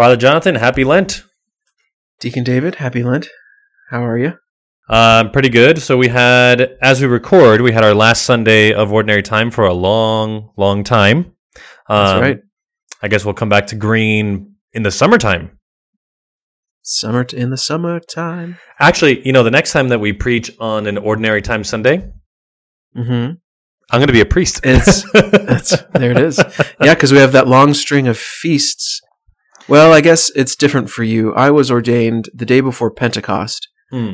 Father Jonathan, happy Lent. Deacon David, happy Lent. How are you? Pretty good. So we had, as we record, we had our last Sunday of Ordinary Time for a long, long time. That's right. I guess we'll come back to green in the summertime. In the summertime. Actually, you know, the next time that we preach on an Ordinary Time Sunday, I'm going to be a priest. There it is. Yeah, because we have that long string of feasts. Well, I guess it's different for you. I was ordained the day before Pentecost,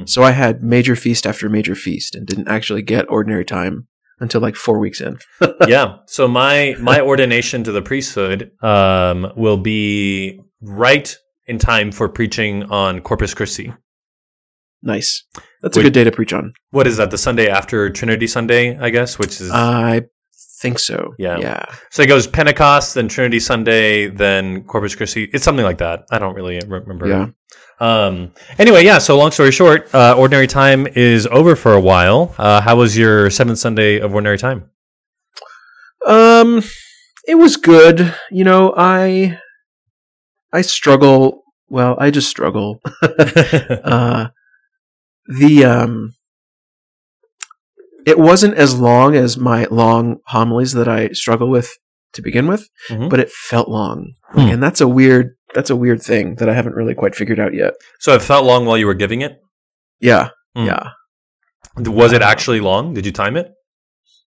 so I had major feast after major feast and didn't actually get ordinary time until like 4 weeks in. Yeah, so my ordination to the priesthood will be right in time for preaching on Corpus Christi. Nice. That's a good day to preach on. What is that, the Sunday after Trinity Sunday, I guess, which is... I think so. Yeah. So it goes Pentecost, then Trinity Sunday, then Corpus Christi. It's something like that. I don't really remember. Yeah. Anyway, yeah, so long story short, Ordinary Time is over for a while. How was your seventh Sunday of Ordinary Time? It was good. You know, I struggle. Well, I just struggle. It wasn't as long as my long homilies that I struggle with to begin with, but it felt long, and that's a weird thing that I haven't really quite figured out yet. So it felt long while you were giving it? Yeah. Was it actually long? Did you time it?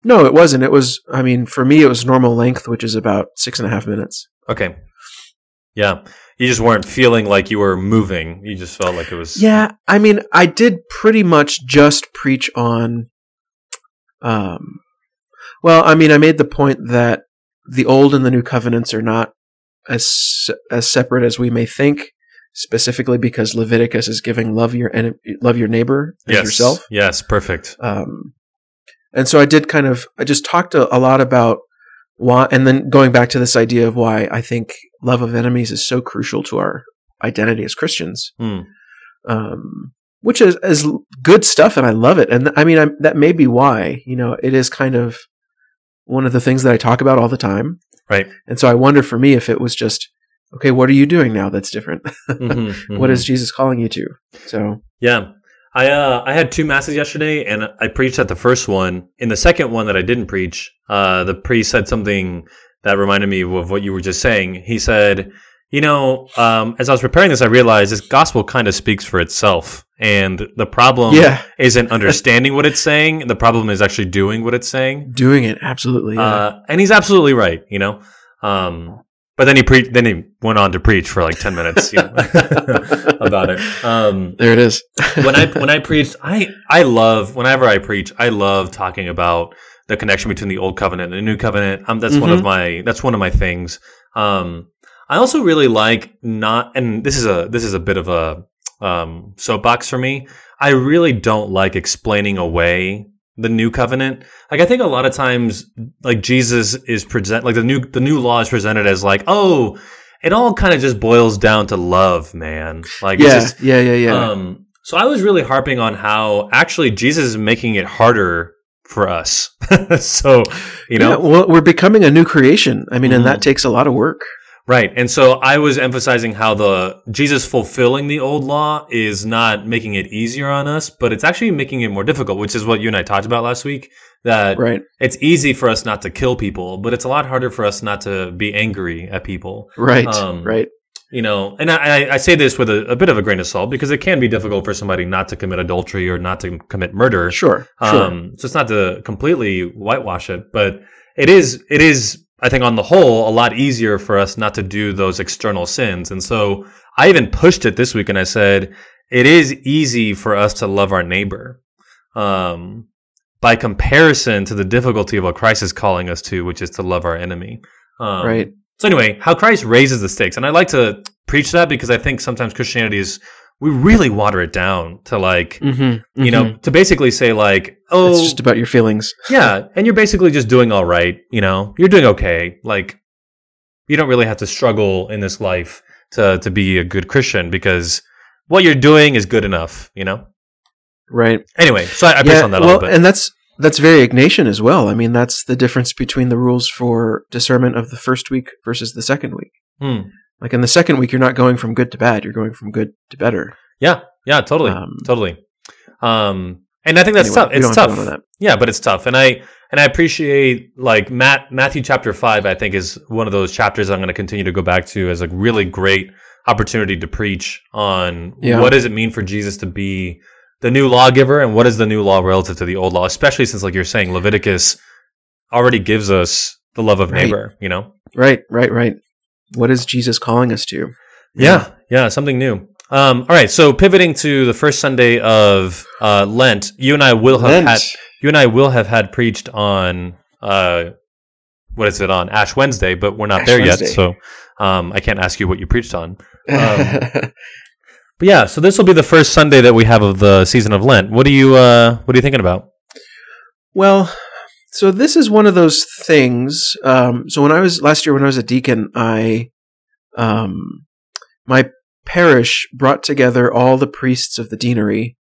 No, it wasn't. It was. I mean, for me, it was normal length, which is about 6.5 minutes. Okay. Yeah. You just weren't feeling like you were moving. You just felt like it was... Yeah. I mean, I did pretty much just preach on... well, I mean, I made the point that the Old and the New Covenants are not as separate as we may think, specifically because Leviticus is giving love your neighbor as yourself. Yes, perfect. And so I did kind of... I just talked a lot about why, and then going back to this idea of why I think love of enemies is so crucial to our identity as Christians, which is good stuff, and I love it. And I mean, that may be why, you know, it is kind of one of the things that I talk about all the time. Right. And so I wonder for me if it was just, okay, what are you doing now that's different? What is Jesus calling you to? So yeah. I had two masses yesterday, and I preached at the first one. In the second one that I didn't preach, the priest said something that reminded me of what you were just saying. He said, you know, as I was preparing this, I realized this gospel kind of speaks for itself. And the problem isn't understanding what it's saying. The problem is actually doing what it's saying. Doing it, absolutely. Yeah. And he's absolutely right, you know. But then he went on to preach for like 10 minutes, you know, about it. There it is. when I preached, I love, whenever I preach, I love talking about the connection between the Old Covenant and the New Covenant. That's one of my things. I also really like and this is a bit of a soapbox for me. I really don't like explaining away the New Covenant. Like, I think a lot of times, like, Jesus is the new law is presented as like, oh, it all kind of just boils down to love, man. Like, yeah. So I was really harping on how actually Jesus is making it harder for us. So, you know, well, we're becoming a new creation. I mean, and that takes a lot of work. Right. And so I was emphasizing how the Jesus fulfilling the old law is not making it easier on us, but it's actually making it more difficult, which is what you and I talked about last week, that it's easy for us not to kill people, but it's a lot harder for us not to be angry at people. Right. Right. You know, and I say this with a bit of a grain of salt, because it can be difficult for somebody not to commit adultery or not to commit murder. Sure. So it's not to completely whitewash it, but it is, I think, on the whole, a lot easier for us not to do those external sins. And so I even pushed it this week, and I said, it is easy for us to love our neighbor by comparison to the difficulty of what Christ is calling us to, which is to love our enemy. Right. So anyway, how Christ raises the stakes. And I like to preach that because I think sometimes Christianity is, we really water it down to like, you know, to basically say like, oh, it's just about your feelings. Yeah. And you're basically just doing all right. You know, you're doing okay. Like, you don't really have to struggle in this life to be a good Christian because what you're doing is good enough, you know? Right. Anyway, so I based on that a little bit. And that's very Ignatian as well. I mean, that's the difference between the rules for discernment of the first week versus the second week. Like in the second week, you're not going from good to bad. You're going from good to better. Yeah, totally. Totally. And I think that's tough. It's tough. To that. Yeah, but it's tough. And I appreciate, like, Matthew chapter 5, I think, is one of those chapters I'm going to continue to go back to as a really great opportunity to preach on what does it mean for Jesus to be the new lawgiver, and what is the new law relative to the old law, especially since, like you're saying, Leviticus already gives us the love of neighbor, you know? Right. What is Jesus calling us to? Yeah, something new. All right, so pivoting to the first Sunday of Lent, you and I will have had preached on on Ash Wednesday, but we're not Ash there Wednesday. Yet, so I can't ask you what you preached on. But yeah, so this will be the first Sunday that we have of the season of Lent. What are you thinking about? Well, so this is one of those things. So last year when I was a deacon, my parish brought together all the priests of the deanery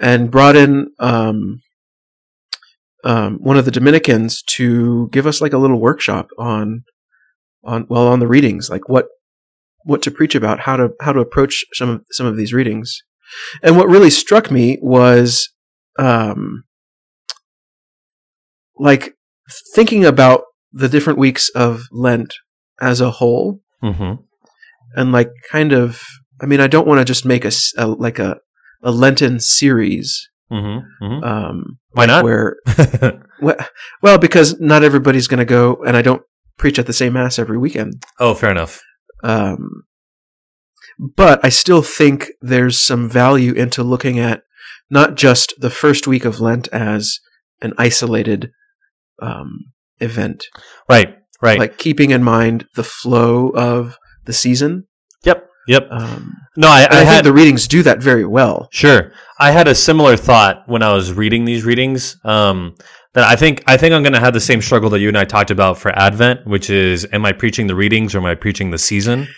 and brought in one of the Dominicans to give us like a little workshop on the readings, like what to preach about, how to approach some of these readings. And what really struck me was like thinking about the different weeks of Lent as a whole. Mm-hmm. And like kind of, I mean, I don't want to just make a Lenten series. Mm-hmm, mm-hmm. Why not? Well, because not everybody's going to go, and I don't preach at the same mass every weekend. Oh, fair enough. But I still think there's some value into looking at not just the first week of Lent as an isolated event. Right. Like keeping in mind the flow of the season. Yep. I think the readings do that very well. Sure. I had a similar thought when I was reading these readings, that I think I'm going to have the same struggle that you and I talked about for Advent, which is, am I preaching the readings or am I preaching the season?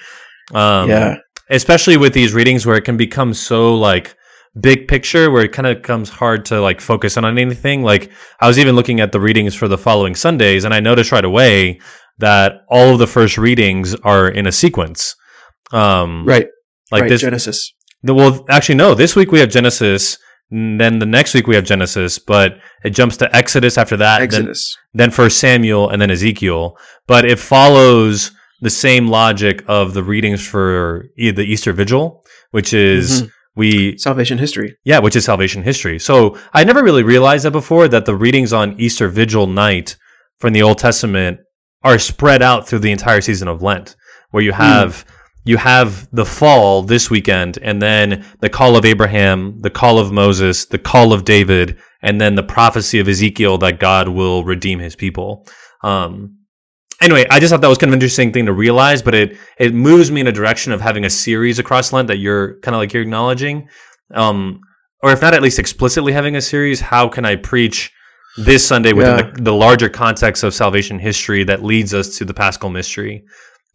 Especially with these readings where it can become so like big picture, where it kind of comes hard to like focus on anything. Like I was even looking at the readings for the following Sundays, and I noticed right away that all of the first readings are in a sequence. This Genesis. This week we have Genesis, and then the next week we have Genesis, but it jumps to Exodus after that. Exodus. Then First Samuel, and then Ezekiel. But it follows the same logic of the readings for the Easter Vigil, which is... Mm-hmm. Salvation history. Yeah, which is salvation history. So I never really realized that before, that the readings on Easter Vigil night from the Old Testament are spread out through the entire season of Lent, where you have... Mm. You have the fall this weekend, and then the call of Abraham, the call of Moses, the call of David, and then the prophecy of Ezekiel that God will redeem his people. Anyway, I just thought that was kind of an interesting thing to realize, but it moves me in a direction of having a series across Lent that you're kind of like you're acknowledging. Or if not at least explicitly having a series, how can I preach this Sunday within the larger context of salvation history that leads us to the Paschal mystery?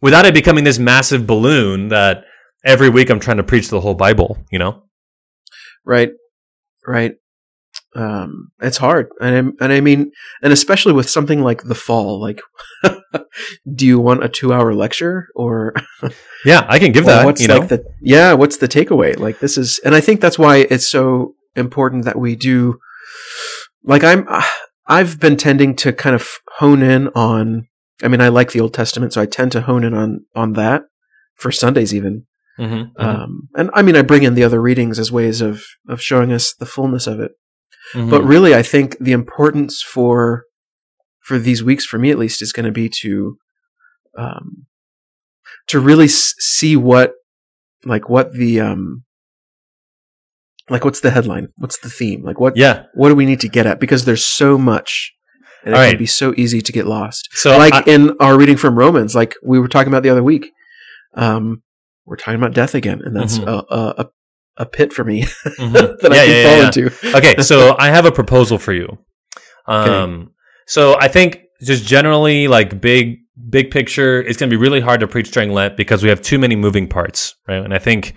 Without it becoming this massive balloon that every week I'm trying to preach the whole Bible, you know? Right. It's hard. And especially with something like the fall, like, do you want a 2-hour lecture or? Yeah, I can give that, what's, you know? Like what's the takeaway? Like this is, and I think that's why it's so important that we do, like I've been tending to kind of hone in on, I mean, I like the Old Testament, so I tend to hone in on that for Sundays even. Mm-hmm, and I mean, I bring in the other readings as ways of showing us the fullness of it. Mm-hmm. But really, I think the importance for these weeks, for me at least, is going to be to really see what's the headline, what's the theme, like what do we need to get at? Because there's so much. And it can be so easy to get lost. So like in our reading from Romans, like we were talking about the other week, we're talking about death again, and that's mm-hmm. a pit for me that I keep falling into. Okay, so I have a proposal for you. So I think just generally, like big picture, it's going to be really hard to preach during Lent because we have too many moving parts, right? And I think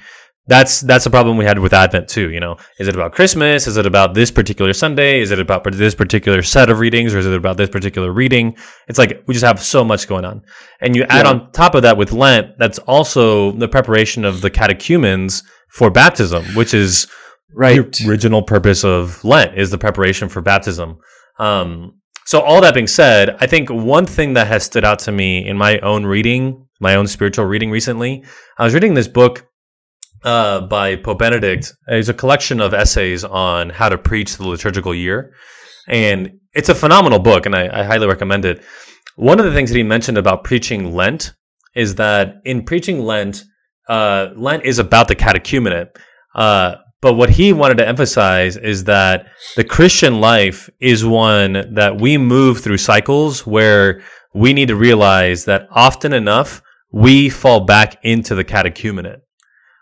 That's a problem we had with Advent too, you know. Is it about Christmas? Is it about this particular Sunday? Is it about this particular set of readings? Or is it about this particular reading? It's like we just have so much going on. And you add on top of that with Lent, that's also the preparation of the catechumens for baptism, which is the original purpose of Lent, is the preparation for baptism. So all that being said, I think one thing that has stood out to me in my own reading, my own spiritual reading recently, I was reading this book by Pope Benedict. It's a collection of essays on how to preach the liturgical year. And it's a phenomenal book, and I highly recommend it. One of the things that he mentioned about preaching Lent is that in preaching Lent, Lent is about the catechumenate. But what he wanted to emphasize is that the Christian life is one that we move through cycles where we need to realize that often enough, we fall back into the catechumenate.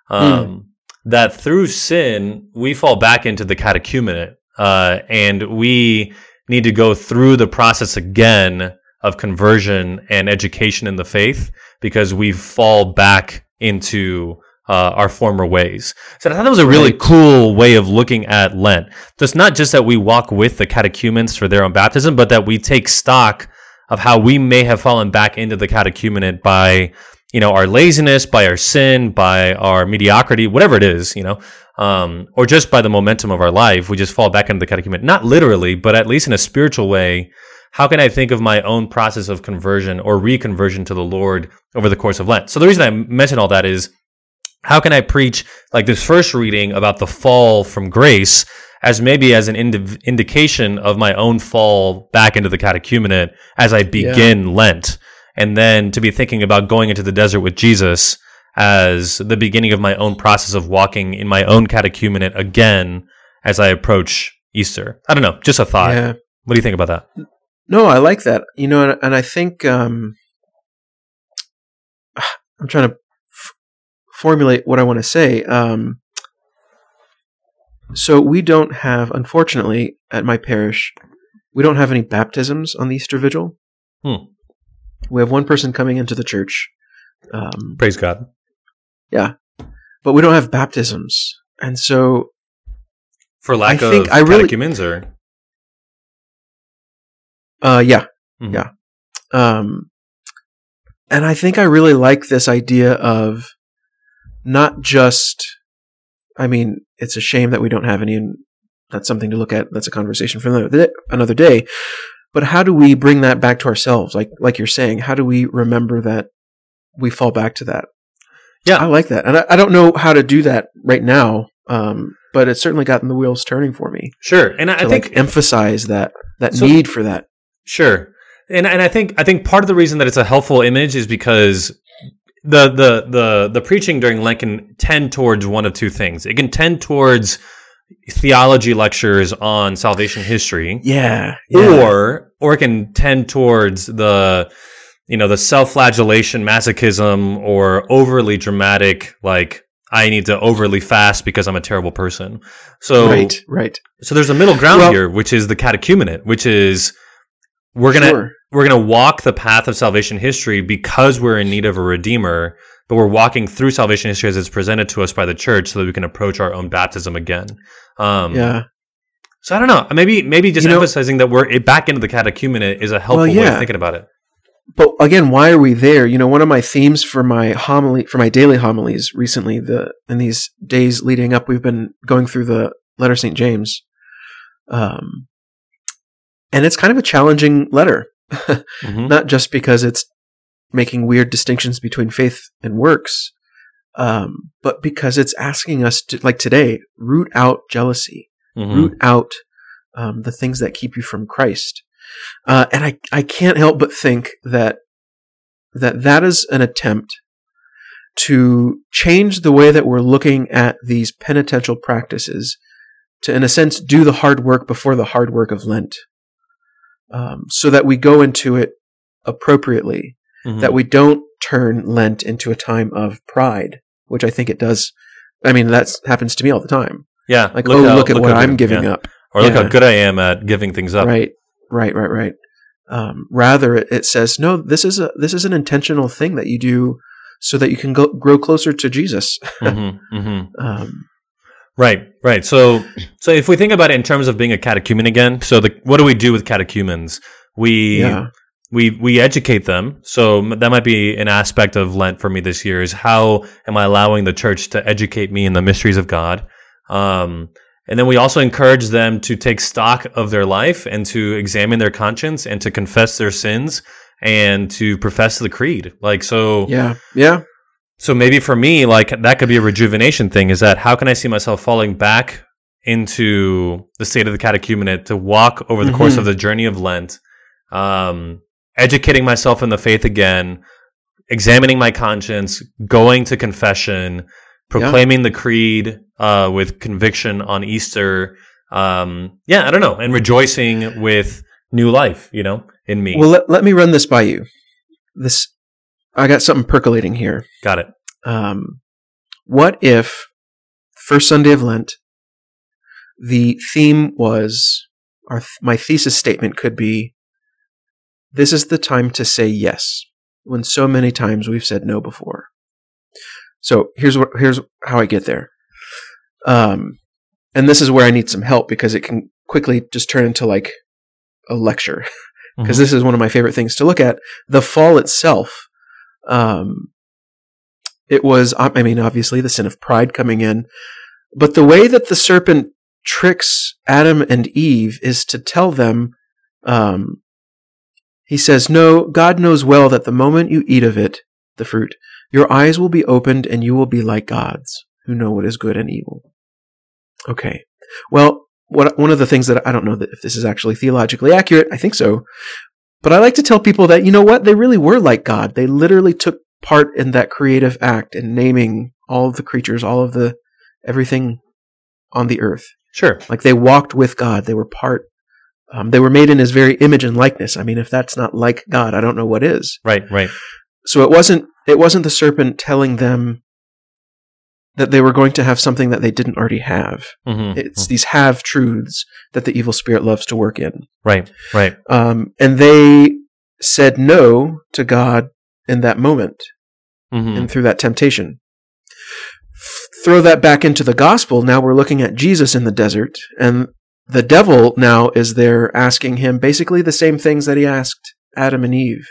That through sin, we fall back into the catechumenate, and we need to go through the process again of conversion and education in the faith because we fall back into our former ways. So I thought that was a really cool way of looking at Lent. So it's not just that we walk with the catechumens for their own baptism, but that we take stock of how we may have fallen back into the catechumenate by, you know, our laziness, by our sin, by our mediocrity, whatever it is, you know, or just by the momentum of our life, we just fall back into the catechumenate. Not literally, but at least in a spiritual way, how can I think of my own process of conversion or reconversion to the Lord over the course of Lent? So the reason I mention all that is, how can I preach like this first reading about the fall from grace as maybe as an indication of my own fall back into the catechumenate as I begin Lent? And then to be thinking about going into the desert with Jesus as the beginning of my own process of walking in my own catechumenate again as I approach Easter. I don't know, just a thought. Yeah. What do you think about that? No, I like that. You know, and I think I'm trying to formulate what I want to say. So we don't have, unfortunately, at my parish, we don't have any baptisms on the Easter Vigil. We have one person coming into the church. Praise God. Yeah. But we don't have baptisms. And so, for lack of catechumens, or? Yeah. And I think I really like this idea of not just, I mean, it's a shame that we don't have any, and that's something to look at. That's a conversation for another day. But how do we bring that back to ourselves? Like you're saying, how do we remember that we fall back to that? Yeah. I like that. And I don't know how to do that right now, but it's certainly gotten the wheels turning for me. Sure. And I think emphasize that need for that. Sure. And I think part of the reason that it's a helpful image is because the preaching during Lent can tend towards one of two things. It can tend towards theology lectures on salvation history, or it can tend towards the, you know, the self-flagellation, masochism, or overly dramatic, like I need to overly fast because I'm a terrible person. So so there's a middle ground here, which is the catechumenate, which is we're gonna walk the path of salvation history because we're in need of a redeemer, but we're walking through salvation history as it's presented to us by the church so that we can approach our own baptism again. So I don't know. Maybe just emphasizing that we're back into the catechumenate is a helpful way of thinking about it. But again, why are we there? You know, one of my themes for my homily, for my daily homilies recently, in these days leading up, we've been going through the letter St. James. And it's kind of a challenging letter, not just because it's making weird distinctions between faith and works, but because it's asking us to, like today, root out jealousy, root out the things that keep you from Christ. And I can't help but think that is an attempt to change the way that we're looking at these penitential practices to, in a sense, do the hard work before the hard work of Lent, so that we go into it appropriately. That we don't turn Lent into a time of pride, which I think it does. I mean, that happens to me all the time. Yeah. Like, look at what I'm giving up. Or look how good I am at giving things up. Rather, it says, no, this is an intentional thing that you do so that you can grow closer to Jesus. Mm-hmm, mm-hmm. Right. So if we think about it in terms of being a catechumen again, so what do we do with catechumens? We educate them. So that might be an aspect of Lent for me this year, is how am I allowing the church to educate me in the mysteries of God? And then we also encourage them to take stock of their life and to examine their conscience and to confess their sins and to profess the creed. So maybe for me, that could be a rejuvenation thing, is that how can I see myself falling back into the state of the catechumenate to walk over the course of the journey of Lent, educating myself in the faith again, examining my conscience, going to confession, proclaiming the creed with conviction on Easter. I don't know. And rejoicing with new life, in me. Well, let me run this by you. I got something percolating here. Got it. What if first Sunday of Lent, the theme was, my thesis statement could be, this is the time to say yes, when so many times we've said no before. So here's how I get there. And this is where I need some help, because it can quickly just turn into like a lecture, because this is one of my favorite things to look at. The fall itself, it was, obviously the sin of pride coming in, but the way that the serpent tricks Adam and Eve is to tell them, he says, no, God knows well that the moment you eat of it, the fruit, your eyes will be opened and you will be like gods who know what is good and evil. Okay. Well, one of the things that I don't know that if this is actually theologically accurate, I think so, but I like to tell people that, you know what, they really were like God. They literally took part in that creative act in naming all of the creatures, everything on the earth. Sure. Like they walked with God. They were they were made in his very image and likeness. I mean, if that's not like God, I don't know what is. Right. So it wasn't the serpent telling them that they were going to have something that they didn't already have. Mm-hmm. It's these have-truths that the evil spirit loves to work in. Right. And they said no to God in that moment and through that temptation. Throw that back into the gospel. Now we're looking at Jesus in the desert, and the devil now is there asking him basically the same things that he asked Adam and Eve.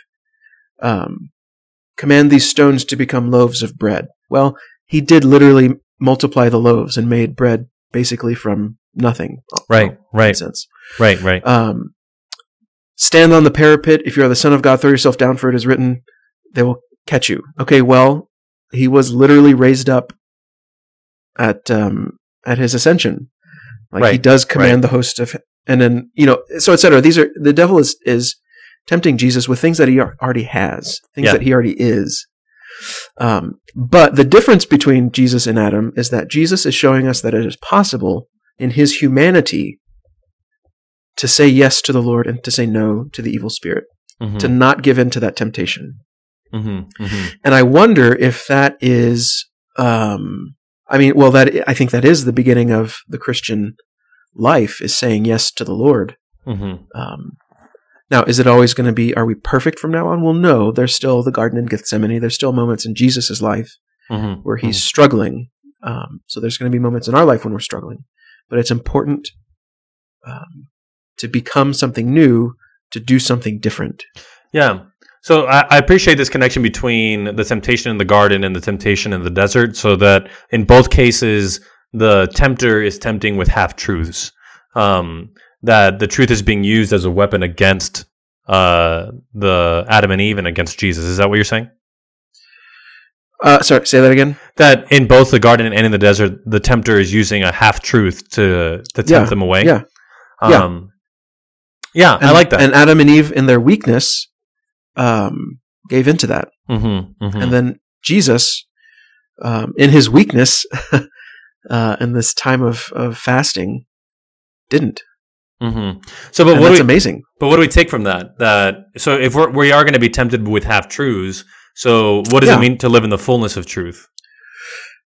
Command these stones to become loaves of bread. Well, he did literally multiply the loaves and made bread basically from nothing. Right. Stand on the parapet. If you are the Son of God, throw yourself down, for it is written, they will catch you. Okay, well, he was literally raised up at his ascension. He does command the host of, and then, so et cetera. These are, the devil is tempting Jesus with things that he already has, things that he already is. But the difference between Jesus and Adam is that Jesus is showing us that it is possible in his humanity to say yes to the Lord and to say no to the evil spirit, to not give in to that temptation. Mm-hmm. Mm-hmm. And I wonder if that is, I think that is the beginning of the Christian life, is saying yes to the Lord. Mm-hmm. Now, is it always going to be, are we perfect from now on? Well, no, there's still the Garden in Gethsemane. There's still moments in Jesus' life where he's struggling. So there's going to be moments in our life when we're struggling. But it's important to become something new, to do something different. Yeah. So I appreciate this connection between the temptation in the garden and the temptation in the desert, so that in both cases, the tempter is tempting with half-truths. That the truth is being used as a weapon against the Adam and Eve and against Jesus. Is that what you're saying? Sorry, say that again? That in both the garden and in the desert, the tempter is using a half-truth to tempt them away. I like that. And Adam and Eve, in their weakness, gave into that. Mm-hmm, mm-hmm. And then Jesus, in his weakness, in this time of fasting, didn't. Mm-hmm. So, but that's amazing. But what do we take from that? So if we are going to be tempted with half truths, so what does it mean to live in the fullness of truth?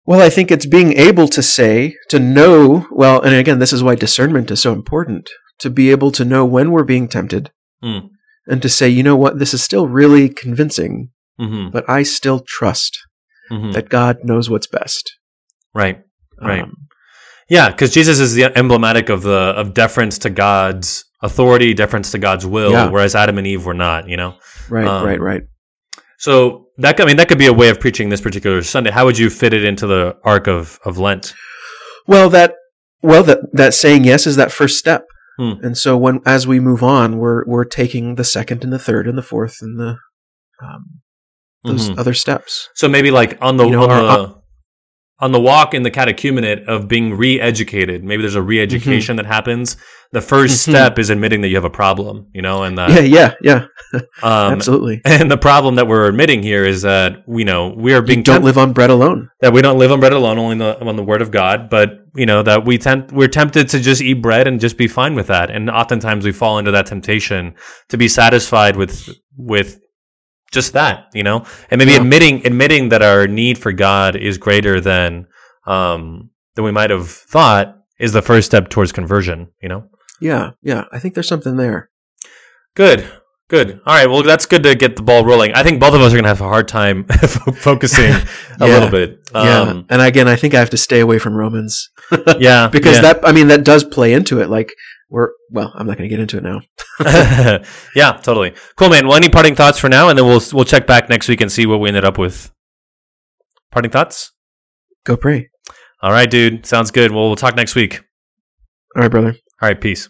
Well, I think it's being able to say, to know, well, and again, this is why discernment is so important, to be able to know when we're being tempted and to say, you know what, this is still really convincing Mm-hmm. But I still trust mm-hmm. that God knows what's best. Right, right. Yeah, because Jesus is the emblematic of deference to God's authority, deference to God's will, yeah. whereas Adam and Eve were not, you know? Right, right. So that could be a way of preaching this particular Sunday. How would you fit it into the arc of Lent? Well, that saying yes is that first step. And so as we move on, we're taking the second and the third and the fourth and the those mm-hmm. other steps. So maybe like on the walk in the catechumenate of being re-educated, maybe there's a re-education mm-hmm. that happens. The first mm-hmm. step is admitting that you have a problem, you know, and that, yeah, absolutely. And the problem that we're admitting here is that we are being live on bread alone. That we don't live on bread alone, only on the Word of God, but that we're tempted to just eat bread and just be fine with that, and oftentimes we fall into that temptation to be satisfied with just that, and maybe admitting that our need for God is greater than we might have thought is the first step towards conversion, Yeah. I think there's something there. Good. All right. Well, that's good to get the ball rolling. I think both of us are going to have a hard time focusing a little bit. And again, I think I have to stay away from Romans. yeah. Because that does play into it. Like I'm not going to get into it now. yeah, totally. Cool, man. Well, any parting thoughts for now? And then we'll check back next week and see what we ended up with. Parting thoughts? Go pray. All right, dude. Sounds good. Well, we'll talk next week. All right, brother. All right. Peace.